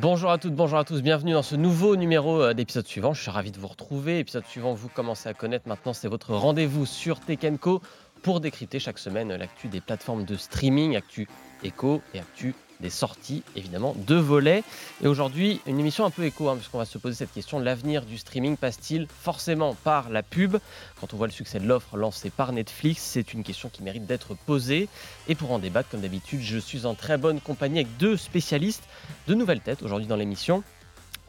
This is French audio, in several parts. Bonjour à toutes, bonjour à tous, bienvenue dans ce nouveau numéro d'Épisode Suivant. Je suis ravi de vous retrouver. Épisode Suivant, vous commencez à connaître maintenant, c'est votre rendez-vous sur Tech&Co pour décrypter chaque semaine l'actu des plateformes de streaming, actu éco et actu des sorties, évidemment, de volets. Et aujourd'hui, une émission un peu éco, puisqu'on va se poser cette question, l'avenir du streaming passe-t-il forcément par la pub ? Quand on voit le succès de l'offre lancée par Netflix, c'est une question qui mérite d'être posée. Et pour en débattre, comme d'habitude, je suis en très bonne compagnie avec deux spécialistes, de nouvelles têtes aujourd'hui dans l'émission.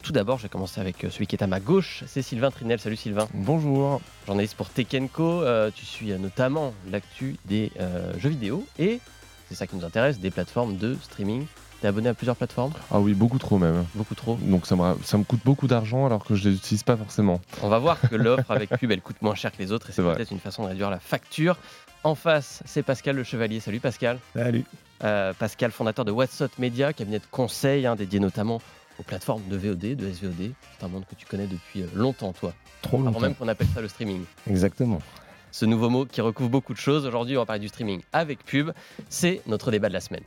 Tout d'abord, je vais commencer avec celui qui est à ma gauche, c'est Sylvain Trinel. Salut Sylvain. Bonjour. Journaliste pour Tech&Co, tu suis notamment l'actu des jeux vidéo et... c'est ça qui nous intéresse, des plateformes de streaming. T'es abonné à plusieurs plateformes ? Ah oui, beaucoup trop même. Beaucoup trop. Donc ça me coûte beaucoup d'argent alors que je les utilise pas forcément. On va voir que l'offre avec pub, elle coûte moins cher que les autres et c'est peut-être une façon de réduire la facture. En face, c'est Pascal Lechevallier. Salut Pascal. Salut. Pascal, fondateur de What's Hot Media, cabinet de conseil dédié notamment aux plateformes de VOD, de SVOD. C'est un monde que tu connais depuis longtemps, toi. Trop longtemps. Avant même qu'on appelle ça le streaming. Exactement. Ce nouveau mot qui recouvre beaucoup de choses. Aujourd'hui, on va parler du streaming avec pub. C'est notre débat de la semaine.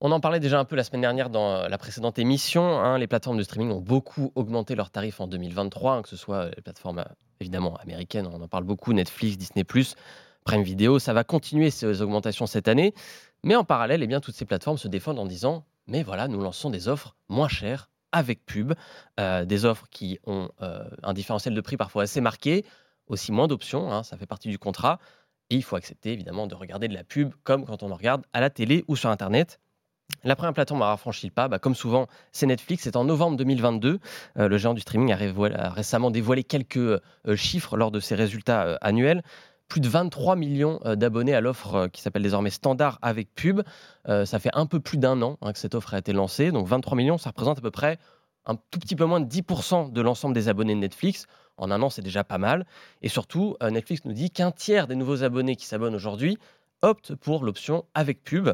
On en parlait déjà un peu la semaine dernière dans la précédente émission. Les plateformes de streaming ont beaucoup augmenté leurs tarifs en 2023, que ce soit les plateformes évidemment américaines, on en parle beaucoup, Netflix, Disney+, Prime Video. Ça va continuer ces augmentations cette année. Mais en parallèle, toutes ces plateformes se défendent en disant « Mais voilà, nous lançons des offres moins chères ». Avec pub, des offres qui ont un différentiel de prix parfois assez marqué, aussi moins d'options, ça fait partie du contrat. Et il faut accepter évidemment de regarder de la pub comme quand on en regarde à la télé ou sur Internet. La première plateforme à franchir le pas, comme souvent, c'est Netflix. C'est en novembre 2022. Le géant du streaming a récemment dévoilé quelques chiffres lors de ses résultats annuels. Plus de 23 millions d'abonnés à l'offre qui s'appelle désormais Standard avec pub. Ça fait un peu plus d'un an que cette offre a été lancée. Donc 23 millions, ça représente à peu près un tout petit peu moins de 10% de l'ensemble des abonnés de Netflix. En un an, c'est déjà pas mal. Et surtout, Netflix nous dit qu'un tiers des nouveaux abonnés qui s'abonnent aujourd'hui optent pour l'option avec pub.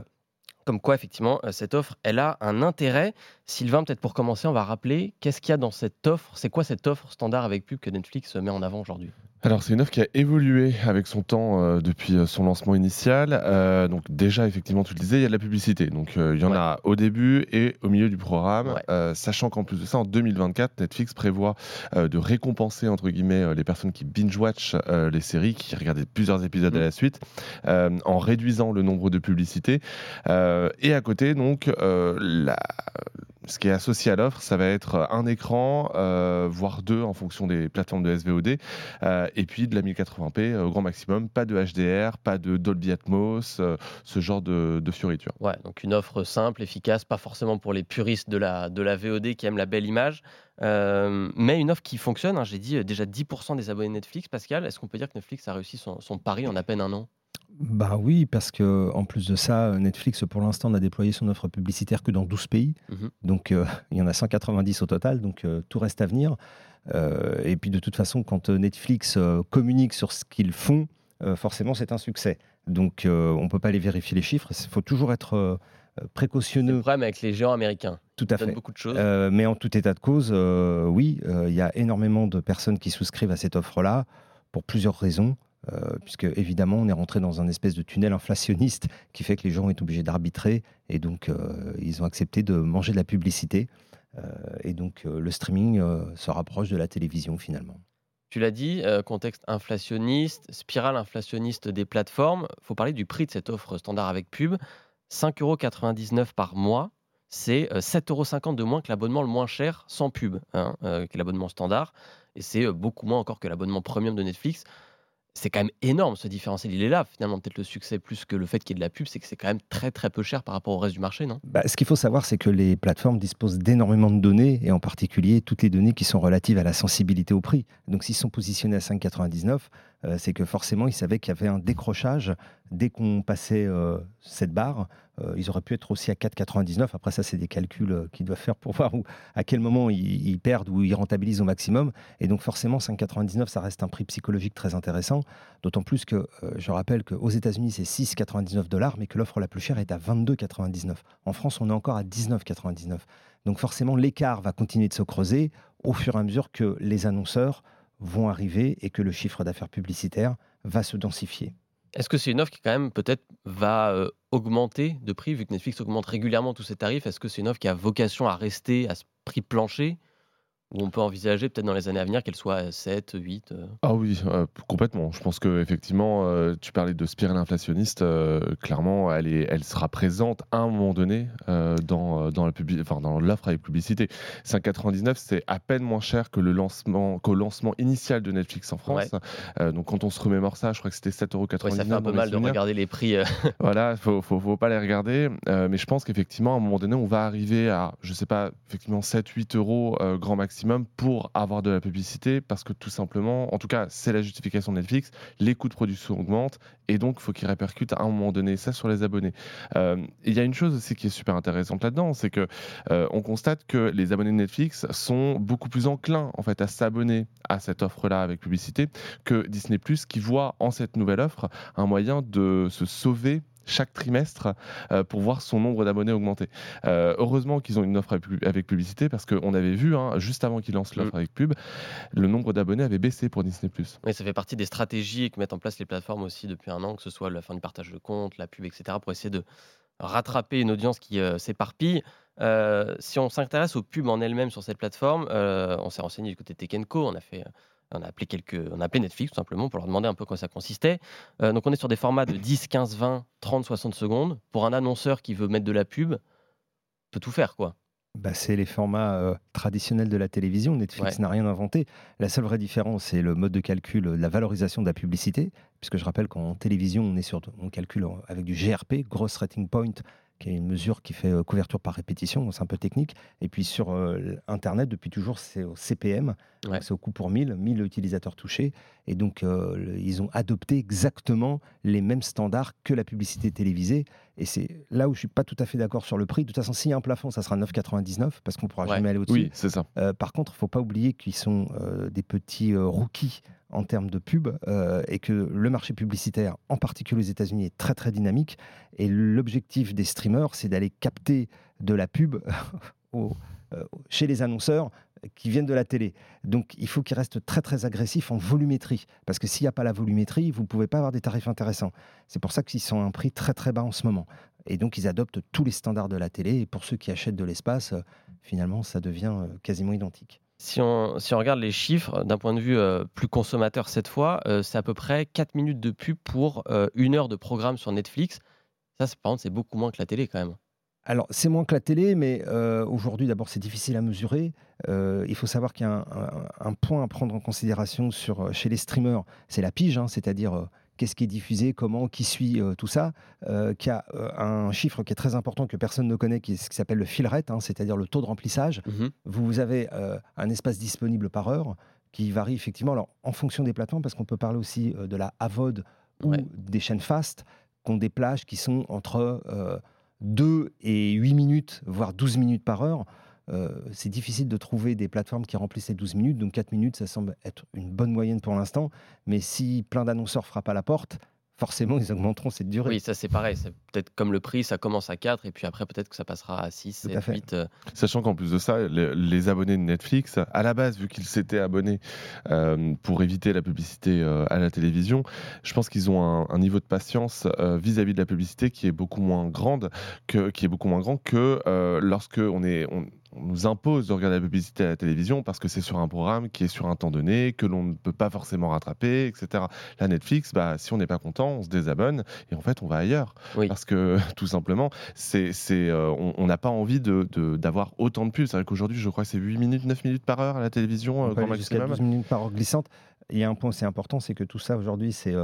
Comme quoi, effectivement, cette offre, elle a un intérêt. Sylvain, peut-être pour commencer, on va rappeler qu'est-ce qu'il y a dans cette offre. C'est quoi cette offre Standard avec pub que Netflix met en avant aujourd'hui ? Alors c'est une offre qui a évolué avec son temps depuis son lancement initial. Donc déjà effectivement tu le disais, il y a de la publicité. Donc il y en a au début et au milieu du programme. Sachant qu'en plus de ça, en 2024, Netflix prévoit de récompenser entre guillemets les personnes qui binge-watch les séries, qui regardaient plusieurs épisodes à la suite, en réduisant le nombre de publicités. Et à côté donc ce qui est associé à l'offre, ça va être un écran, voire deux en fonction des plateformes de SVOD, et puis de la 1080p au grand maximum, pas de HDR, pas de Dolby Atmos, ce genre de fioritures. Ouais, donc une offre simple, efficace, pas forcément pour les puristes de la VOD qui aiment la belle image, mais une offre qui fonctionne, j'ai dit déjà 10% des abonnés Netflix. Pascal, est-ce qu'on peut dire que Netflix a réussi son pari en à peine un an ? Bah oui, parce qu'en plus de ça, Netflix, pour l'instant, n'a déployé son offre publicitaire que dans 12 pays. Donc, il y en a 190 au total, donc tout reste à venir. Et puis, de toute façon, quand Netflix communique sur ce qu'ils font, forcément, c'est un succès. Donc, on ne peut pas aller vérifier les chiffres. Il faut toujours être précautionneux. C'est le problème avec les géants américains. Tout à fait. Beaucoup de choses. Mais en tout état de cause, oui, il y a énormément de personnes qui souscrivent à cette offre-là pour plusieurs raisons. Puisque évidemment on est rentré dans un espèce de tunnel inflationniste qui fait que les gens sont obligés d'arbitrer et donc ils ont accepté de manger de la publicité et donc le streaming se rapproche de la télévision finalement. Tu l'as dit, contexte inflationniste, spirale inflationniste des plateformes. Il faut parler du prix de cette offre standard avec pub. 5,99 € par mois, c'est 7,50 € de moins que l'abonnement le moins cher sans pub, que l'abonnement standard, et c'est beaucoup moins encore que l'abonnement premium de Netflix. C'est quand même énorme ce différentiel, il est là finalement, peut-être le succès plus que le fait qu'il y ait de la pub, c'est que c'est quand même très très peu cher par rapport au reste du marché, non ? Ce qu'il faut savoir, c'est que les plateformes disposent d'énormément de données, et en particulier toutes les données qui sont relatives à la sensibilité au prix. Donc s'ils sont positionnés à 5,99 €, c'est que forcément ils savaient qu'il y avait un décrochage dès qu'on passait cette barre. Ils auraient pu être aussi à 4,99 €. Après ça, c'est des calculs qu'ils doivent faire pour voir à quel moment ils perdent ou ils rentabilisent au maximum. Et donc forcément, 5,99 €, ça reste un prix psychologique très intéressant. D'autant plus que je rappelle qu'aux États-Unis c'est 6,99 $, mais que l'offre la plus chère est à 22,99 €. En France, on est encore à 19,99 €. Donc forcément, l'écart va continuer de se creuser au fur et à mesure que les annonceurs vont arriver et que le chiffre d'affaires publicitaire va se densifier. Est-ce que c'est une offre qui, quand même, peut-être va augmenter de prix, vu que Netflix augmente régulièrement tous ses tarifs? Est-ce que c'est une offre qui a vocation à rester à ce prix plancher, où on peut envisager peut-être dans les années à venir qu'elle soit à 7, 8 Ah oui, complètement. Je pense qu'effectivement, tu parlais de spirale inflationniste. Clairement, elle sera présente à un moment donné dans l'offre avec publicité. 5,99, c'est à peine moins cher que qu'au lancement initial de Netflix en France. Ouais. Donc quand on se remémore ça, je crois que c'était 7,99€. Ouais, ça fait un peu mal de regarder les prix. Voilà, il ne faut pas les regarder. Mais je pense qu'effectivement, à un moment donné, on va arriver à, je ne sais pas, effectivement 7-8€ grand maximum pour avoir de la publicité, parce que tout simplement, en tout cas c'est la justification de Netflix, les coûts de production augmentent et donc il faut qu'ils répercutent à un moment donné ça sur les abonnés. Il y a une chose aussi qui est super intéressante là-dedans, c'est que on constate que les abonnés de Netflix sont beaucoup plus enclins en fait à s'abonner à cette offre-là avec publicité que Disney+, qui voit en cette nouvelle offre un moyen de se sauver chaque trimestre pour voir son nombre d'abonnés augmenter. Heureusement qu'ils ont une offre avec publicité, parce qu'on avait vu, juste avant qu'ils lancent l'offre avec pub, le nombre d'abonnés avait baissé pour Disney+. Oui, ça fait partie des stratégies que mettent en place les plateformes aussi depuis un an, que ce soit la fin du partage de comptes, la pub, etc., pour essayer de rattraper une audience qui s'éparpille. Si on s'intéresse aux pubs en elles-mêmes sur cette plateforme, on s'est renseigné du côté Tech&Co, on a appelé Netflix tout simplement pour leur demander un peu quoi ça consistait. Donc on est sur des formats de 10, 15, 20, 30, 60 secondes. Pour un annonceur qui veut mettre de la pub, peut tout faire quoi. Bah, c'est les formats traditionnels de la télévision. Netflix n'a rien inventé. La seule vraie différence, c'est le mode de calcul, la valorisation de la publicité. Puisque je rappelle qu'en télévision, on calcule avec du GRP, Gross Rating Point, qui est une mesure qui fait couverture par répétition, c'est un peu technique. Et puis sur Internet, depuis toujours, c'est au CPM, c'est au coût pour 1000 utilisateurs touchés. Et donc, ils ont adopté exactement les mêmes standards que la publicité télévisée. Et c'est là où je ne suis pas tout à fait d'accord sur le prix. De toute façon, s'il y a un plafond, ça sera 9,99, parce qu'on ne pourra jamais aller au-dessus. Oui, c'est ça. Par contre, il ne faut pas oublier qu'ils sont des petits rookies en termes de pub, et que le marché publicitaire, en particulier aux États-Unis, est très très dynamique. Et l'objectif des streamers, c'est d'aller capter de la pub chez les annonceurs qui viennent de la télé. Donc il faut qu'ils restent très très agressifs en volumétrie, parce que s'il n'y a pas la volumétrie, vous ne pouvez pas avoir des tarifs intéressants. C'est pour ça qu'ils sont à un prix très très bas en ce moment. Et donc ils adoptent tous les standards de la télé, et pour ceux qui achètent de l'espace, finalement ça devient quasiment identique. Si on regarde les chiffres d'un point de vue plus consommateur cette fois, c'est à peu près 4 minutes de pub pour 1 heure de programme sur Netflix. Ça, par contre, c'est beaucoup moins que la télé quand même. Alors, c'est moins que la télé, mais aujourd'hui, d'abord, c'est difficile à mesurer. Il faut savoir qu'il y a un point à prendre en considération chez les streamers. C'est la pige, c'est-à-dire qu'est-ce qui est diffusé, comment, qui suit tout ça. Qu'il y a un chiffre qui est très important que personne ne connaît, qui s'appelle le fill rate, c'est-à-dire le taux de remplissage. Mm-hmm. Vous avez un espace disponible par heure qui varie effectivement. Alors, en fonction des plateformes, parce qu'on peut parler aussi de la AVOD ou des chaînes fast, qui ont des plages qui sont entre 2 et 8 minutes, voire 12 minutes par heure. C'est difficile de trouver des plateformes qui remplissent les 12 minutes, donc 4 minutes, ça semble être une bonne moyenne pour l'instant. Mais si plein d'annonceurs frappent à la porte, forcément, ils augmenteront cette durée. Oui, ça c'est pareil. C'est peut-être comme le prix, ça commence à 4 et puis après peut-être que ça passera à 6, 7, 8. Sachant qu'en plus de ça, les abonnés de Netflix, à la base, vu qu'ils s'étaient abonnés pour éviter la publicité à la télévision, je pense qu'ils ont un niveau de patience vis-à-vis de la publicité qui est beaucoup moins grande que on nous impose de regarder la publicité à la télévision, parce que c'est sur un programme qui est sur un temps donné, que l'on ne peut pas forcément rattraper, etc. Là, Netflix, si on n'est pas content, on se désabonne et en fait, on va ailleurs. Oui. Parce que, tout simplement, on n'a pas envie d'avoir autant de pubs. C'est-à-dire qu'aujourd'hui, je crois que c'est 8 minutes, 9 minutes par heure à la télévision. On peut aller jusqu'à 12 minutes par heure glissante. Il y a un point, c'est important, c'est que tout ça, aujourd'hui, c'est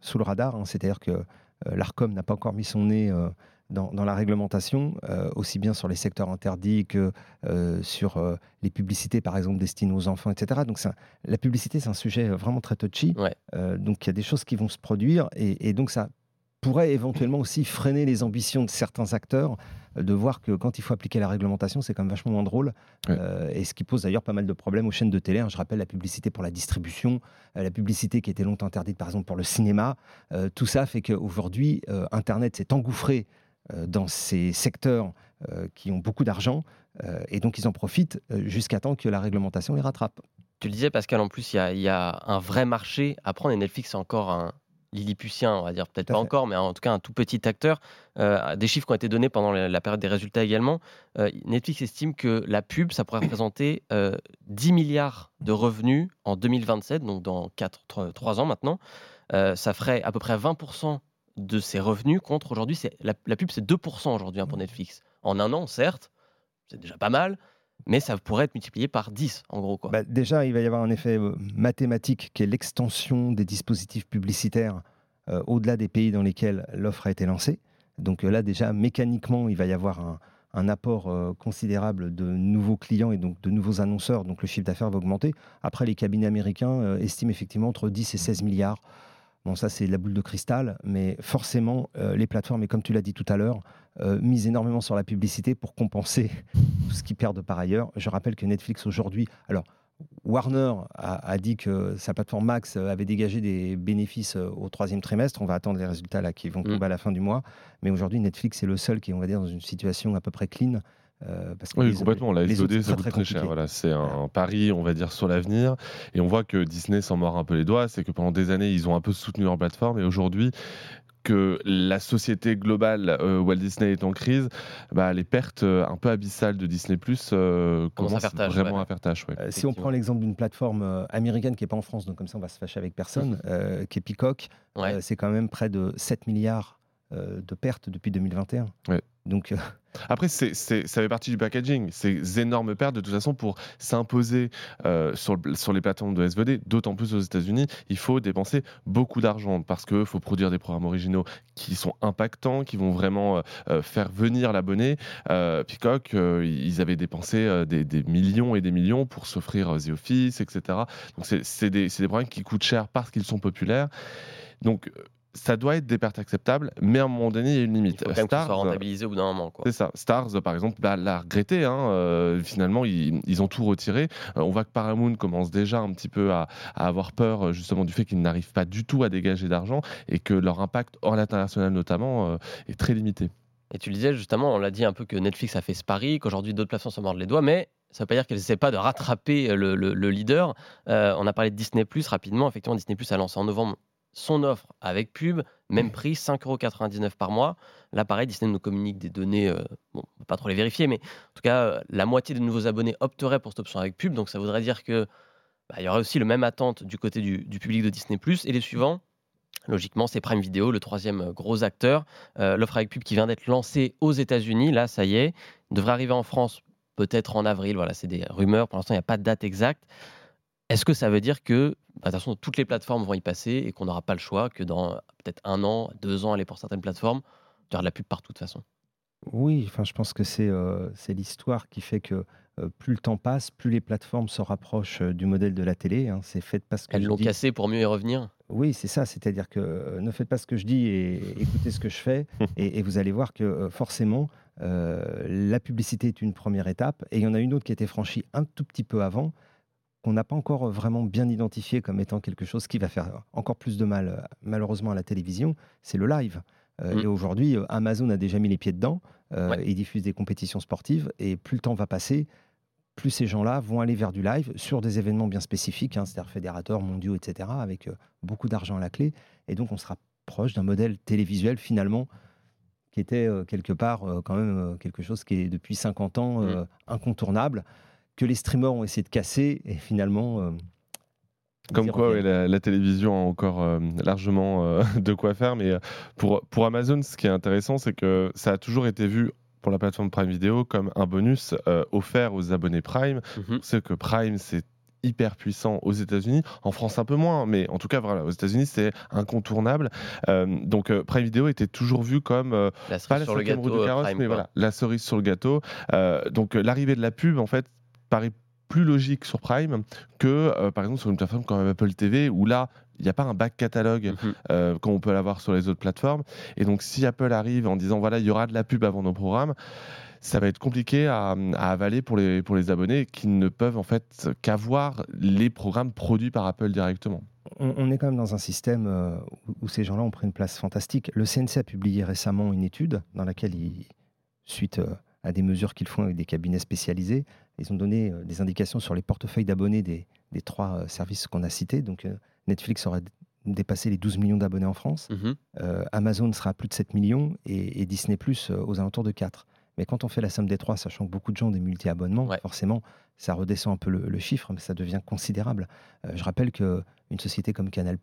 sous le radar. C'est-à-dire que l'ARCOM n'a pas encore mis son nez dans la réglementation, aussi bien sur les secteurs interdits que sur les publicités, par exemple, destinées aux enfants, etc. Donc la publicité, c'est un sujet vraiment très touchy. Ouais. Donc il y a des choses qui vont se produire et donc ça pourrait éventuellement aussi freiner les ambitions de certains acteurs, de voir que quand il faut appliquer la réglementation, c'est quand même vachement moins drôle. Ouais. Et ce qui pose d'ailleurs pas mal de problèmes aux chaînes de télé. Je rappelle la publicité pour la distribution, la publicité qui était longtemps interdite, par exemple, pour le cinéma. Tout ça fait qu'aujourd'hui, Internet s'est engouffré dans ces secteurs qui ont beaucoup d'argent, et donc ils en profitent jusqu'à temps que la réglementation les rattrape. Tu le disais, Pascal, en plus, il y a un vrai marché à prendre, et Netflix a encore un, lilliputien, on va dire, peut-être pas encore, mais en tout cas un tout petit acteur. Des chiffres qui ont été donnés pendant la période des résultats également. Netflix estime que la pub, ça pourrait représenter 10 milliards de revenus en 2027, donc dans 3 ans maintenant. Ça ferait à peu près 20% de ses revenus contre aujourd'hui, la pub c'est 2% aujourd'hui pour Netflix. En un an, certes, c'est déjà pas mal, mais ça pourrait être multiplié par 10, en gros. Quoi. Bah, déjà, il va y avoir un effet mathématique qui est l'extension des dispositifs publicitaires au-delà des pays dans lesquels l'offre a été lancée. Donc là, déjà, mécaniquement, il va y avoir un apport considérable de nouveaux clients et donc de nouveaux annonceurs. Donc le chiffre d'affaires va augmenter. Après, les cabinets américains estiment effectivement entre 10 et 16 milliards. Bon, ça, c'est de la boule de cristal, mais forcément, les plateformes, et comme tu l'as dit tout à l'heure, misent énormément sur la publicité pour compenser tout ce qu'ils perdent par ailleurs. Je rappelle que Netflix aujourd'hui... Alors, Warner a dit que sa plateforme Max avait dégagé des bénéfices au 3e trimestre. On va attendre les résultats là, qui vont tomber à la fin du mois. Mais aujourd'hui, Netflix est le seul qui est, on va dire, dans une situation à peu près clean. Parce que oui, complètement. La SVOD, ça coûte très cher. Voilà, c'est un pari, on va dire, sur l'avenir. Et on voit que Disney s'en mord un peu les doigts. C'est que pendant des années, ils ont un peu soutenu leur plateforme. Et aujourd'hui, que la société globale Walt Disney est en crise, bah, les pertes un peu abyssales de Disney+, commencent vraiment à faire tâche. Ouais. Si on prend l'exemple d'une plateforme américaine qui n'est pas en France, donc comme ça on va se fâcher avec personne, qui est Peacock, c'est quand même près de 7 milliards de pertes depuis 2021. Ouais. Donc... Après, ça fait partie du packaging. Ces énormes pertes, de toute façon, pour s'imposer sur les plateformes de SVOD, d'autant plus aux États-Unis, il faut dépenser beaucoup d'argent parce qu'il faut produire des programmes originaux qui sont impactants, qui vont vraiment faire venir l'abonné. Peacock, ils avaient dépensé des millions et des millions pour s'offrir The Office, etc. Donc, c'est des programmes qui coûtent cher parce qu'ils sont populaires. Donc, ça doit être des pertes acceptables, mais à un moment donné, il y a une limite. Il faut quand même que ça soit rentabilisé au bout d'un moment. Quoi. C'est ça. Stars, par exemple, l'a regretté. Finalement, ils ont tout retiré. On voit que Paramount commence déjà un petit peu à avoir peur justement du fait qu'ils n'arrivent pas du tout à dégager d'argent et que leur impact, hors l'international notamment, est très limité. Et tu le disais justement, on l'a dit un peu que Netflix a fait ce pari, qu'aujourd'hui d'autres plateformes se mordent les doigts, mais... Ça ne veut pas dire qu'elle n'essaie pas de rattraper le leader. On a parlé de Disney+, rapidement. Effectivement, Disney+, a lancé en novembre son offre avec pub, même prix, 5,99€ par mois. Là, pareil, Disney nous communique des données, bon, on ne peut pas trop les vérifier, mais en tout cas, la moitié des nouveaux abonnés opteraient pour cette option avec pub. Donc, ça voudrait dire qu'il y aurait aussi la même attente du côté du public de Disney+. Et les suivants, logiquement, c'est Prime Video, le 3e gros acteur. L'offre avec pub qui vient d'être lancée aux États-Unis, là, ça y est, devrait arriver en France peut-être en avril, voilà, c'est des rumeurs, pour l'instant il n'y a pas de date exacte. Est-ce que ça veut dire que, de toute façon, toutes les plateformes vont y passer et qu'on n'aura pas le choix, que dans peut-être 1 an, 2 ans, aller pour certaines plateformes, tu auras de la pub partout de toute façon? Oui, enfin, je pense que c'est l'histoire qui fait que plus le temps passe, plus les plateformes se rapprochent du modèle de la télé. Hein. C'est faites pas ce que je dis. Elles l'ont cassé pour mieux y revenir. Oui, c'est ça. C'est-à-dire que ne faites pas ce que je dis et écoutez ce que je fais. Et vous allez voir que forcément, la publicité est une première étape. Et il y en a une autre qui a été franchie un tout petit peu avant, qu'on n'a pas encore vraiment bien identifié comme étant quelque chose qui va faire encore plus de mal, malheureusement, à la télévision. C'est le live. Et aujourd'hui, Amazon a déjà mis les pieds dedans. Ils diffusent des compétitions sportives. Et plus le temps va passer, plus ces gens-là vont aller vers du live sur des événements bien spécifiques, hein, c'est-à-dire fédérateurs, mondiaux, etc., avec beaucoup d'argent à la clé. Et donc, on sera proche d'un modèle télévisuel, finalement, qui était quelque part quand même quelque chose qui est, depuis 50 ans, incontournable, que les streamers ont essayé de casser et finalement... Comme quoi, la télévision a encore largement de quoi faire. Mais pour Amazon, ce qui est intéressant, c'est que ça a toujours été vu pour la plateforme Prime Video comme un bonus offert aux abonnés Prime. On sait que Prime, c'est hyper puissant aux États-Unis, en France un peu moins, mais en tout cas voilà, aux États-Unis c'est incontournable. Donc Prime Video était toujours vu comme pas la cinquième roue du carrosse, mais voilà, la cerise sur le gâteau. Donc l'arrivée de la pub en fait paraît plus logique sur Prime que par exemple sur une plateforme comme Apple TV où là il n'y a pas un back catalogue comme on peut l'avoir sur les autres plateformes. Et donc si Apple arrive en disant voilà il y aura de la pub avant nos programmes, ça va être compliqué à avaler pour les abonnés qui ne peuvent en fait qu'avoir les programmes produits par Apple directement. On est quand même dans un système où ces gens-là ont pris une place fantastique. Le CNC a publié récemment une étude dans laquelle, suite à des mesures qu'ils font avec des cabinets spécialisés, ils ont donné des indications sur les portefeuilles d'abonnés des 3 services qu'on a cités. Donc Netflix aurait dépasser les 12 millions d'abonnés en France. Amazon sera à plus de 7 millions et Disney+, aux alentours de 4. Mais quand on fait la somme des trois, sachant que beaucoup de gens ont des multi-abonnements, forcément, ça redescend un peu le chiffre, mais ça devient considérable. Je rappelle qu'une société comme Canal+,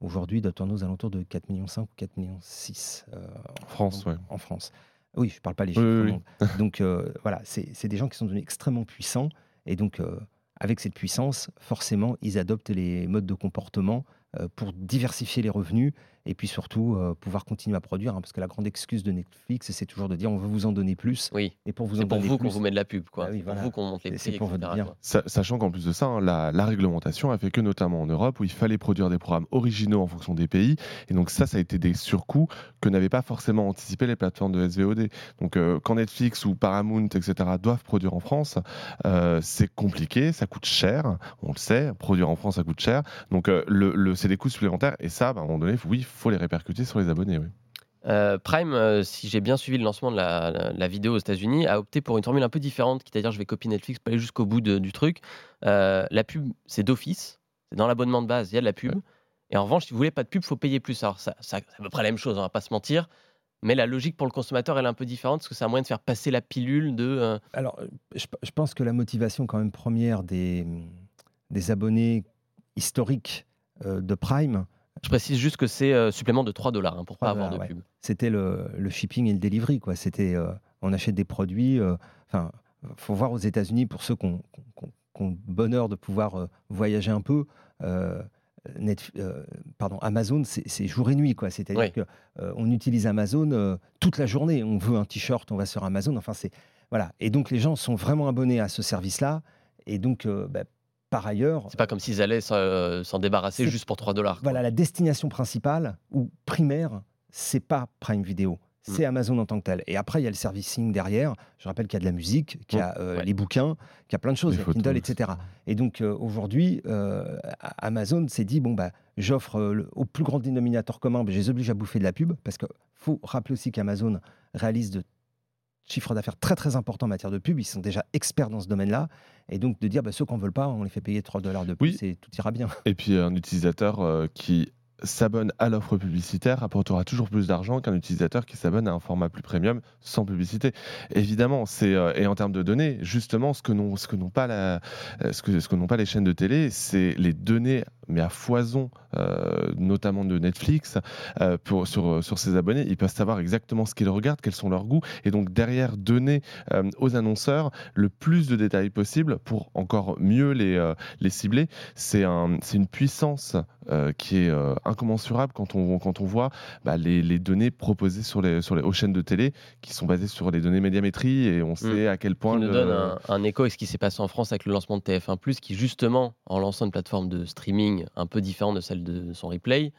aujourd'hui, doit tourner aux alentours de 4,5 millions ou 4,6 millions en France. En France. Oui, je ne parle pas les chiffres. Donc, voilà, c'est des gens qui sont devenus extrêmement puissants. Et donc, avec cette puissance, forcément, ils adoptent les modes de comportement pour diversifier les revenus et puis surtout pouvoir continuer à produire. Parce que la grande excuse de Netflix, c'est toujours de dire on veut vous en donner plus. Et pour vous en donner plus, c'est pour vous qu'on vous met de la pub. Quoi. Ah oui, c'est pour vous qu'on monte les prix, c'est pour etc. Votre bien. Sachant qu'en plus de ça, la réglementation a fait que, notamment en Europe, où il fallait produire des programmes originaux en fonction des pays. Et donc ça a été des surcoûts que n'avaient pas forcément anticipé les plateformes de SVOD. Donc quand Netflix ou Paramount, etc. doivent produire en France, c'est compliqué, ça coûte cher. On le sait, produire en France, ça coûte cher. Donc c'est des coûts supplémentaires et ça, à un moment donné, il faut les répercuter sur les abonnés. Prime, si j'ai bien suivi le lancement de la vidéo aux États-Unis, a opté pour une formule un peu différente, c'est-à-dire je vais copier Netflix, pas aller jusqu'au bout du truc. La pub, c'est d'office, c'est dans l'abonnement de base, il y a de la pub. Et en revanche, si vous voulez pas de pub, il faut payer plus. Alors c'est à peu près la même chose, on va pas se mentir. Mais la logique pour le consommateur, elle est un peu différente, parce que c'est un moyen de faire passer la pilule de... Alors, je pense que la motivation quand même première des abonnés historiques de Prime. Je précise juste que c'est supplément de $3 pour ne pas avoir de pub. C'était le shipping et le delivery, quoi. C'était, on achète des produits. Enfin, faut voir aux États-Unis pour ceux qui ont le bonheur de pouvoir voyager un peu. Amazon, c'est jour et nuit, quoi. C'est-à-dire qu'on utilise Amazon toute la journée. On veut un t-shirt, on va sur Amazon. Enfin, c'est voilà. Et donc les gens sont vraiment abonnés à ce service-là. Et donc par ailleurs... C'est pas comme s'ils allaient s'en débarrasser juste pour $3. Voilà, la destination principale ou primaire, c'est pas Prime Video, c'est Amazon en tant que tel. Et après, il y a le servicing derrière. Je rappelle qu'il y a de la musique, qu'il y a les bouquins, qu'il y a plein de choses, les Kindle, etc. Et donc aujourd'hui, Amazon s'est dit, j'offre au plus grand dénominateur commun, je les oblige à bouffer de la pub, parce qu'il faut rappeler aussi qu'Amazon réalise de chiffre d'affaires très très important en matière de pub, ils sont déjà experts dans ce domaine-là, et donc de dire ceux qu'on ne veut pas, on les fait payer $3 de plus et tout ira bien. Et puis un utilisateur qui s'abonne à l'offre publicitaire rapportera toujours plus d'argent qu'un utilisateur qui s'abonne à un format plus premium sans publicité. Évidemment, et en termes de données, justement, ce que n'ont pas les chaînes de télé, c'est les données, mais à foison, notamment de Netflix, sur ses abonnés. Ils peuvent savoir exactement ce qu'ils regardent, quels sont leurs goûts, et donc derrière donner aux annonceurs le plus de détails possible pour encore mieux les cibler. C'est une puissance qui est incommensurable quand on voit les données proposées aux chaînes de télé qui sont basées sur les données médiamétrie, et on sait à quel point... Ça nous donne un écho avec ce qui s'est passé en France avec le lancement de TF1 Plus, qui justement, en lançant une plateforme de streaming un peu différente de celle de son replay,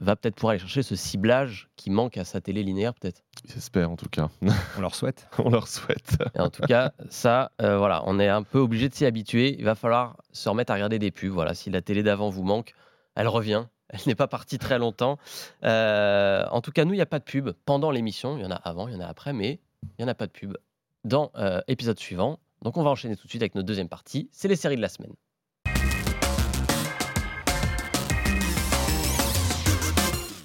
va peut-être pouvoir aller chercher ce ciblage qui manque à sa télé linéaire, peut-être. J'espère, en tout cas. On leur souhaite. On leur souhaite. Et en tout cas, ça, voilà, on est un peu obligé de s'y habituer. Il va falloir se remettre à regarder des pubs. Voilà, si la télé d'avant vous manque, elle revient. Elle n'est pas partie très longtemps. En tout cas, nous, il n'y a pas de pub pendant l'émission. Il y en a avant, il y en a après, mais il n'y en a pas de pub dans épisode suivant. Donc, on va enchaîner tout de suite avec notre deuxième partie. C'est les séries de la semaine.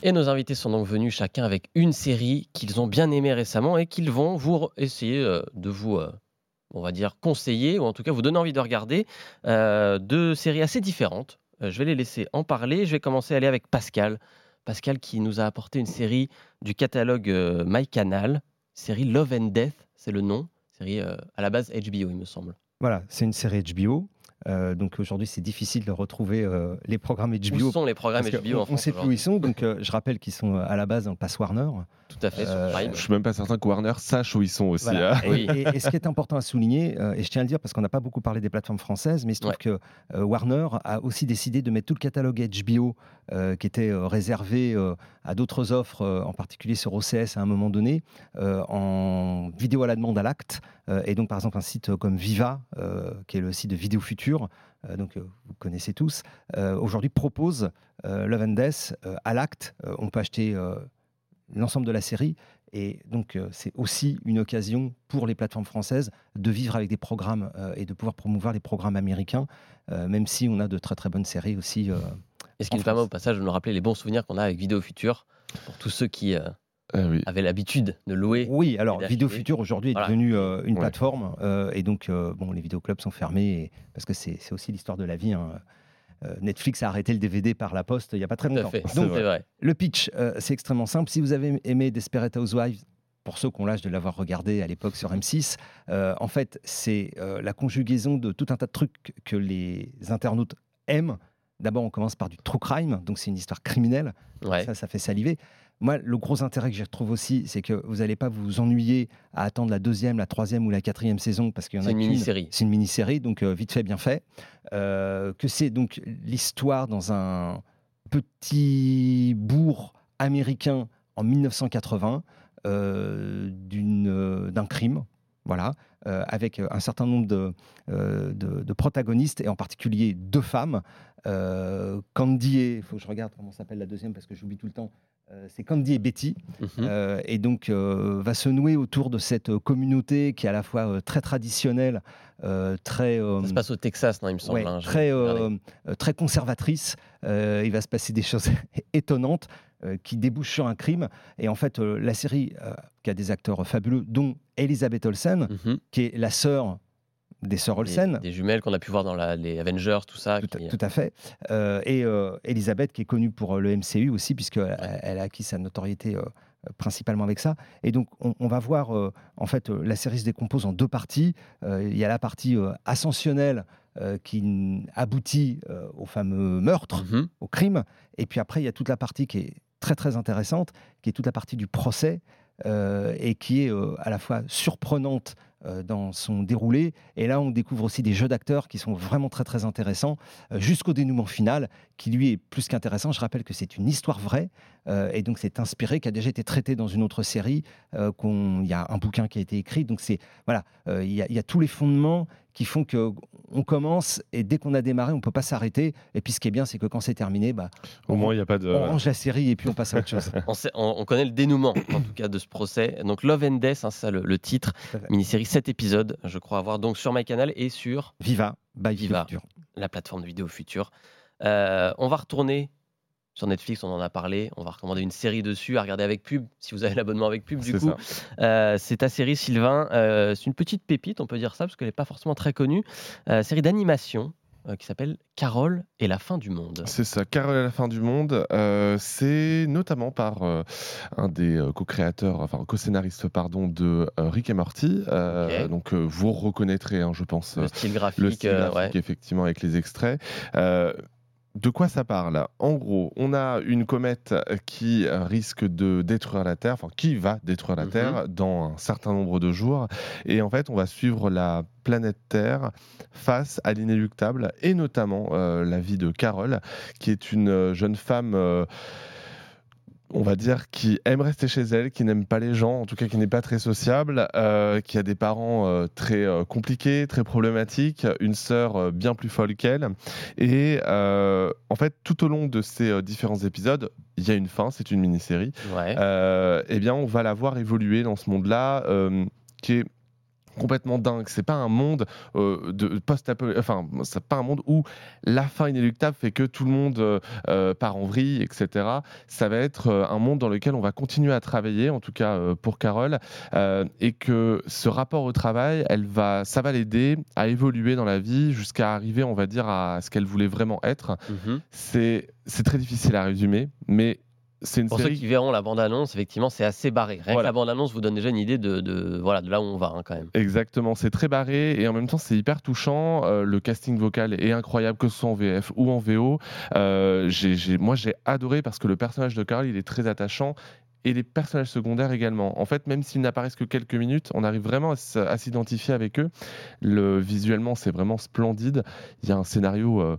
Et nos invités sont donc venus chacun avec une série qu'ils ont bien aimée récemment et qu'ils vont vous essayer de vous... on va dire conseiller, ou en tout cas vous donner envie de regarder. Deux séries assez différentes. Je vais les laisser en parler. Je vais commencer à aller avec Pascal. Pascal qui nous a apporté une série du catalogue MyCanal, série Love and Death, c'est le nom. Série à la base HBO, il me semble. Voilà, c'est une série HBO. Donc aujourd'hui, c'est difficile de retrouver les programmes HBO. Où sont les programmes HBO en France ? On ne sait plus où ils sont. Donc je rappelle qu'ils sont à la base dans le pass Warner. Tout à fait. Je ne suis même pas certain que Warner sache où ils sont aussi. Voilà. Et ce qui est important à souligner, et je tiens à le dire parce qu'on n'a pas beaucoup parlé des plateformes françaises, mais il se trouve que Warner a aussi décidé de mettre tout le catalogue HBO qui était réservé à d'autres offres, en particulier sur OCS à un moment donné, en vidéo à la demande à l'acte. Et donc par exemple un site comme Viva, qui est le site de Vidéo Futur, donc vous connaissez tous, aujourd'hui propose Love and Death à l'acte. On peut acheter l'ensemble de la série, et donc c'est aussi une occasion pour les plateformes françaises de vivre avec des programmes et de pouvoir promouvoir les programmes américains, même si on a de très très bonnes séries aussi Et ce qui nous permet au passage de nous rappeler les bons souvenirs qu'on a avec Vidéo Futur, pour tous ceux qui avaient l'habitude de louer. Oui, alors Vidéo Futur aujourd'hui est devenue une plateforme, et donc les vidéoclubs sont fermés, parce que c'est aussi l'histoire de la vie, hein. Netflix a arrêté le DVD par la poste il n'y a pas très longtemps. Donc, le pitch, c'est extrêmement simple. Si vous avez aimé Desperate Housewives, pour ceux qui ont l'âge de l'avoir regardé à l'époque sur M6, en fait, c'est la conjugaison de tout un tas de trucs que les internautes aiment. D'abord, on commence par du true crime, donc c'est une histoire criminelle. Ouais. Ça fait saliver. Moi, le gros intérêt que j'y retrouve aussi, c'est que vous n'allez pas vous ennuyer à attendre la deuxième, la troisième ou la quatrième saison, parce qu'il y en a une mini-série. C'est une mini-série, donc vite fait, bien fait. Que c'est donc l'histoire dans un petit bourg américain en 1980 d'un crime, voilà, avec un certain nombre de protagonistes, et en particulier deux femmes. Candy et... Il faut que je regarde comment s'appelle la deuxième, parce que j'oublie tout le temps. C'est Candy et Betty, et donc va se nouer autour de cette communauté qui est à la fois très traditionnelle, très... ça se passe au Texas, non, il me semble. Ouais, hein, très conservatrice. Il va se passer des choses étonnantes qui débouchent sur un crime. Et en fait, la série qui a des acteurs fabuleux, dont Elizabeth Olsen, qui est la sœur des sœurs Olsen. Des jumelles qu'on a pu voir dans les Avengers, tout ça. Tout à fait. Et Elizabeth, qui est connue pour le MCU aussi, puisqu'elle a acquis sa notoriété principalement avec ça. Et donc, on va voir, en fait, la série se décompose en deux parties. Il y a la partie ascensionnelle qui aboutit au fameux meurtre, au crime. Et puis après, il y a toute la partie qui est très, très intéressante, qui est toute la partie du procès, et qui est à la fois surprenante dans son déroulé, et là on découvre aussi des jeux d'acteurs qui sont vraiment très très intéressants, jusqu'au dénouement final qui lui est plus qu'intéressant. Je rappelle que c'est une histoire vraie, et donc c'est inspiré, qui a déjà été traité dans une autre série, il y a un bouquin qui a été écrit, donc c'est, voilà, il y a tous les fondements qui font qu'on commence, et dès qu'on a démarré, on ne peut pas s'arrêter. Et puis ce qui est bien, c'est que quand c'est terminé, on range la série et puis on passe à autre chose. On connaît le dénouement, en tout cas, de ce procès. Donc Love and Death, hein, c'est ça le titre, mini-série, 7 épisodes, je crois avoir, donc sur MyCanal et sur Viva, by Viva, la plateforme de Vidéo Futur. On va retourner sur Netflix, on en a parlé, on va recommander une série dessus à regarder avec pub, si vous avez l'abonnement avec pub, du coup. C'est ta série, Sylvain, c'est une petite pépite, on peut dire ça, parce qu'elle n'est pas forcément très connue, série d'animation qui s'appelle Carole et la fin du monde. C'est ça, Carole et la fin du monde, c'est notamment par un des co-scénaristes de Rick et Morty, donc vous reconnaîtrez, hein, je pense, le style graphique, effectivement, avec les extraits. De quoi ça parle ? En gros, on a une comète qui risque de détruire la Terre, enfin qui va détruire la Terre dans un certain nombre de jours. Et en fait, on va suivre la planète Terre face à l'inéluctable, et notamment la vie de Carole, qui est une jeune femme... on va dire, qui aime rester chez elle, qui n'aime pas les gens, en tout cas qui n'est pas très sociable, qui a des parents très compliqués, très problématiques, une sœur bien plus folle qu'elle. Et en fait, tout au long de ces différents épisodes, il y a une fin, c'est une mini-série, eh bien, on va la voir évoluer dans ce monde-là, qui est complètement dingue. C'est pas un monde c'est pas un monde où la fin inéluctable fait que tout le monde part en vrille, etc. Ça va être un monde dans lequel on va continuer à travailler, en tout cas pour Carole, et que ce rapport au travail, ça va l'aider à évoluer dans la vie jusqu'à arriver, on va dire, à ce qu'elle voulait vraiment être. C'est très difficile à résumer, mais c'est une série... Pour ceux qui verront la bande-annonce, effectivement, c'est assez barré. Rien que la bande-annonce vous donne déjà une idée de là où on va, hein, quand même. Exactement, c'est très barré et en même temps, c'est hyper touchant. Le casting vocal est incroyable, que ce soit en VF ou en VO. Moi, j'ai adoré parce que le personnage de Carole, il est très attachant. Et les personnages secondaires également. En fait, même s'ils n'apparaissent que quelques minutes, on arrive vraiment à s'identifier avec eux. Visuellement, c'est vraiment splendide. Il y a un scénario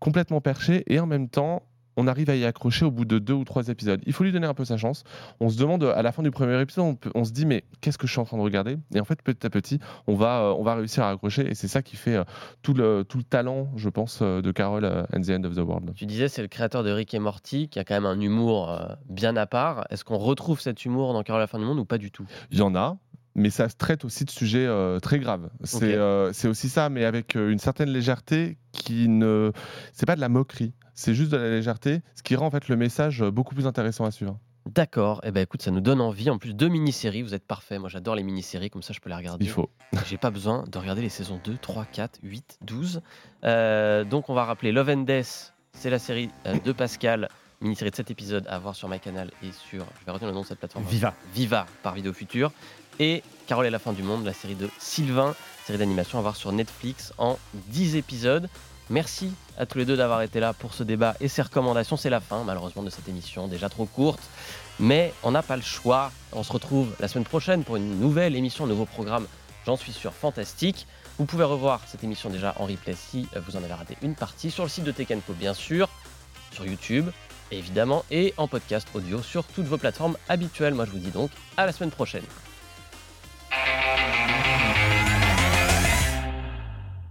complètement perché et en même temps, on arrive à y accrocher au bout de 2 ou 3 épisodes. Il faut lui donner un peu sa chance. On se demande, à la fin du premier épisode, on se dit, mais qu'est-ce que je suis en train de regarder ? Et en fait, petit à petit, on va réussir à accrocher. Et c'est ça qui fait tout le talent, je pense, de Carole and the End of the World. Tu disais, c'est le créateur de Rick et Morty, qui a quand même un humour bien à part. Est-ce qu'on retrouve cet humour dans Carole à la fin du monde ou pas du tout ? Il y en a. mais ça traite aussi de sujets très graves. C'est aussi ça, mais avec une certaine légèreté qui ne... C'est pas de la moquerie, c'est juste de la légèreté, ce qui rend en fait le message beaucoup plus intéressant à suivre. D'accord, eh ben écoute, ça nous donne envie. En plus, 2 mini-séries, vous êtes parfaits. Moi, j'adore les mini-séries, comme ça, je peux les regarder. Il faut. J'ai pas besoin de regarder les saisons 2, 3, 4, 8, 12. Donc, on va rappeler Love and Death, c'est la série de Pascal, mini-série de 7 épisodes à voir sur MyCanal et sur, je vais retenir le nom de cette plateforme. Viva, par Vidéo Futur. Et Carole et la fin du monde, la série de Sylvain, série d'animation à voir sur Netflix en 10 épisodes. Merci à tous les deux d'avoir été là pour ce débat et ces recommandations. C'est la fin, malheureusement, de cette émission, déjà trop courte. Mais on n'a pas le choix. On se retrouve la semaine prochaine pour une nouvelle émission, un nouveau programme, j'en suis sûr, fantastique. Vous pouvez revoir cette émission déjà en replay si vous en avez raté une partie, sur le site de Tech&Co, bien sûr, sur YouTube, évidemment, et en podcast audio sur toutes vos plateformes habituelles. Moi, je vous dis donc à la semaine prochaine.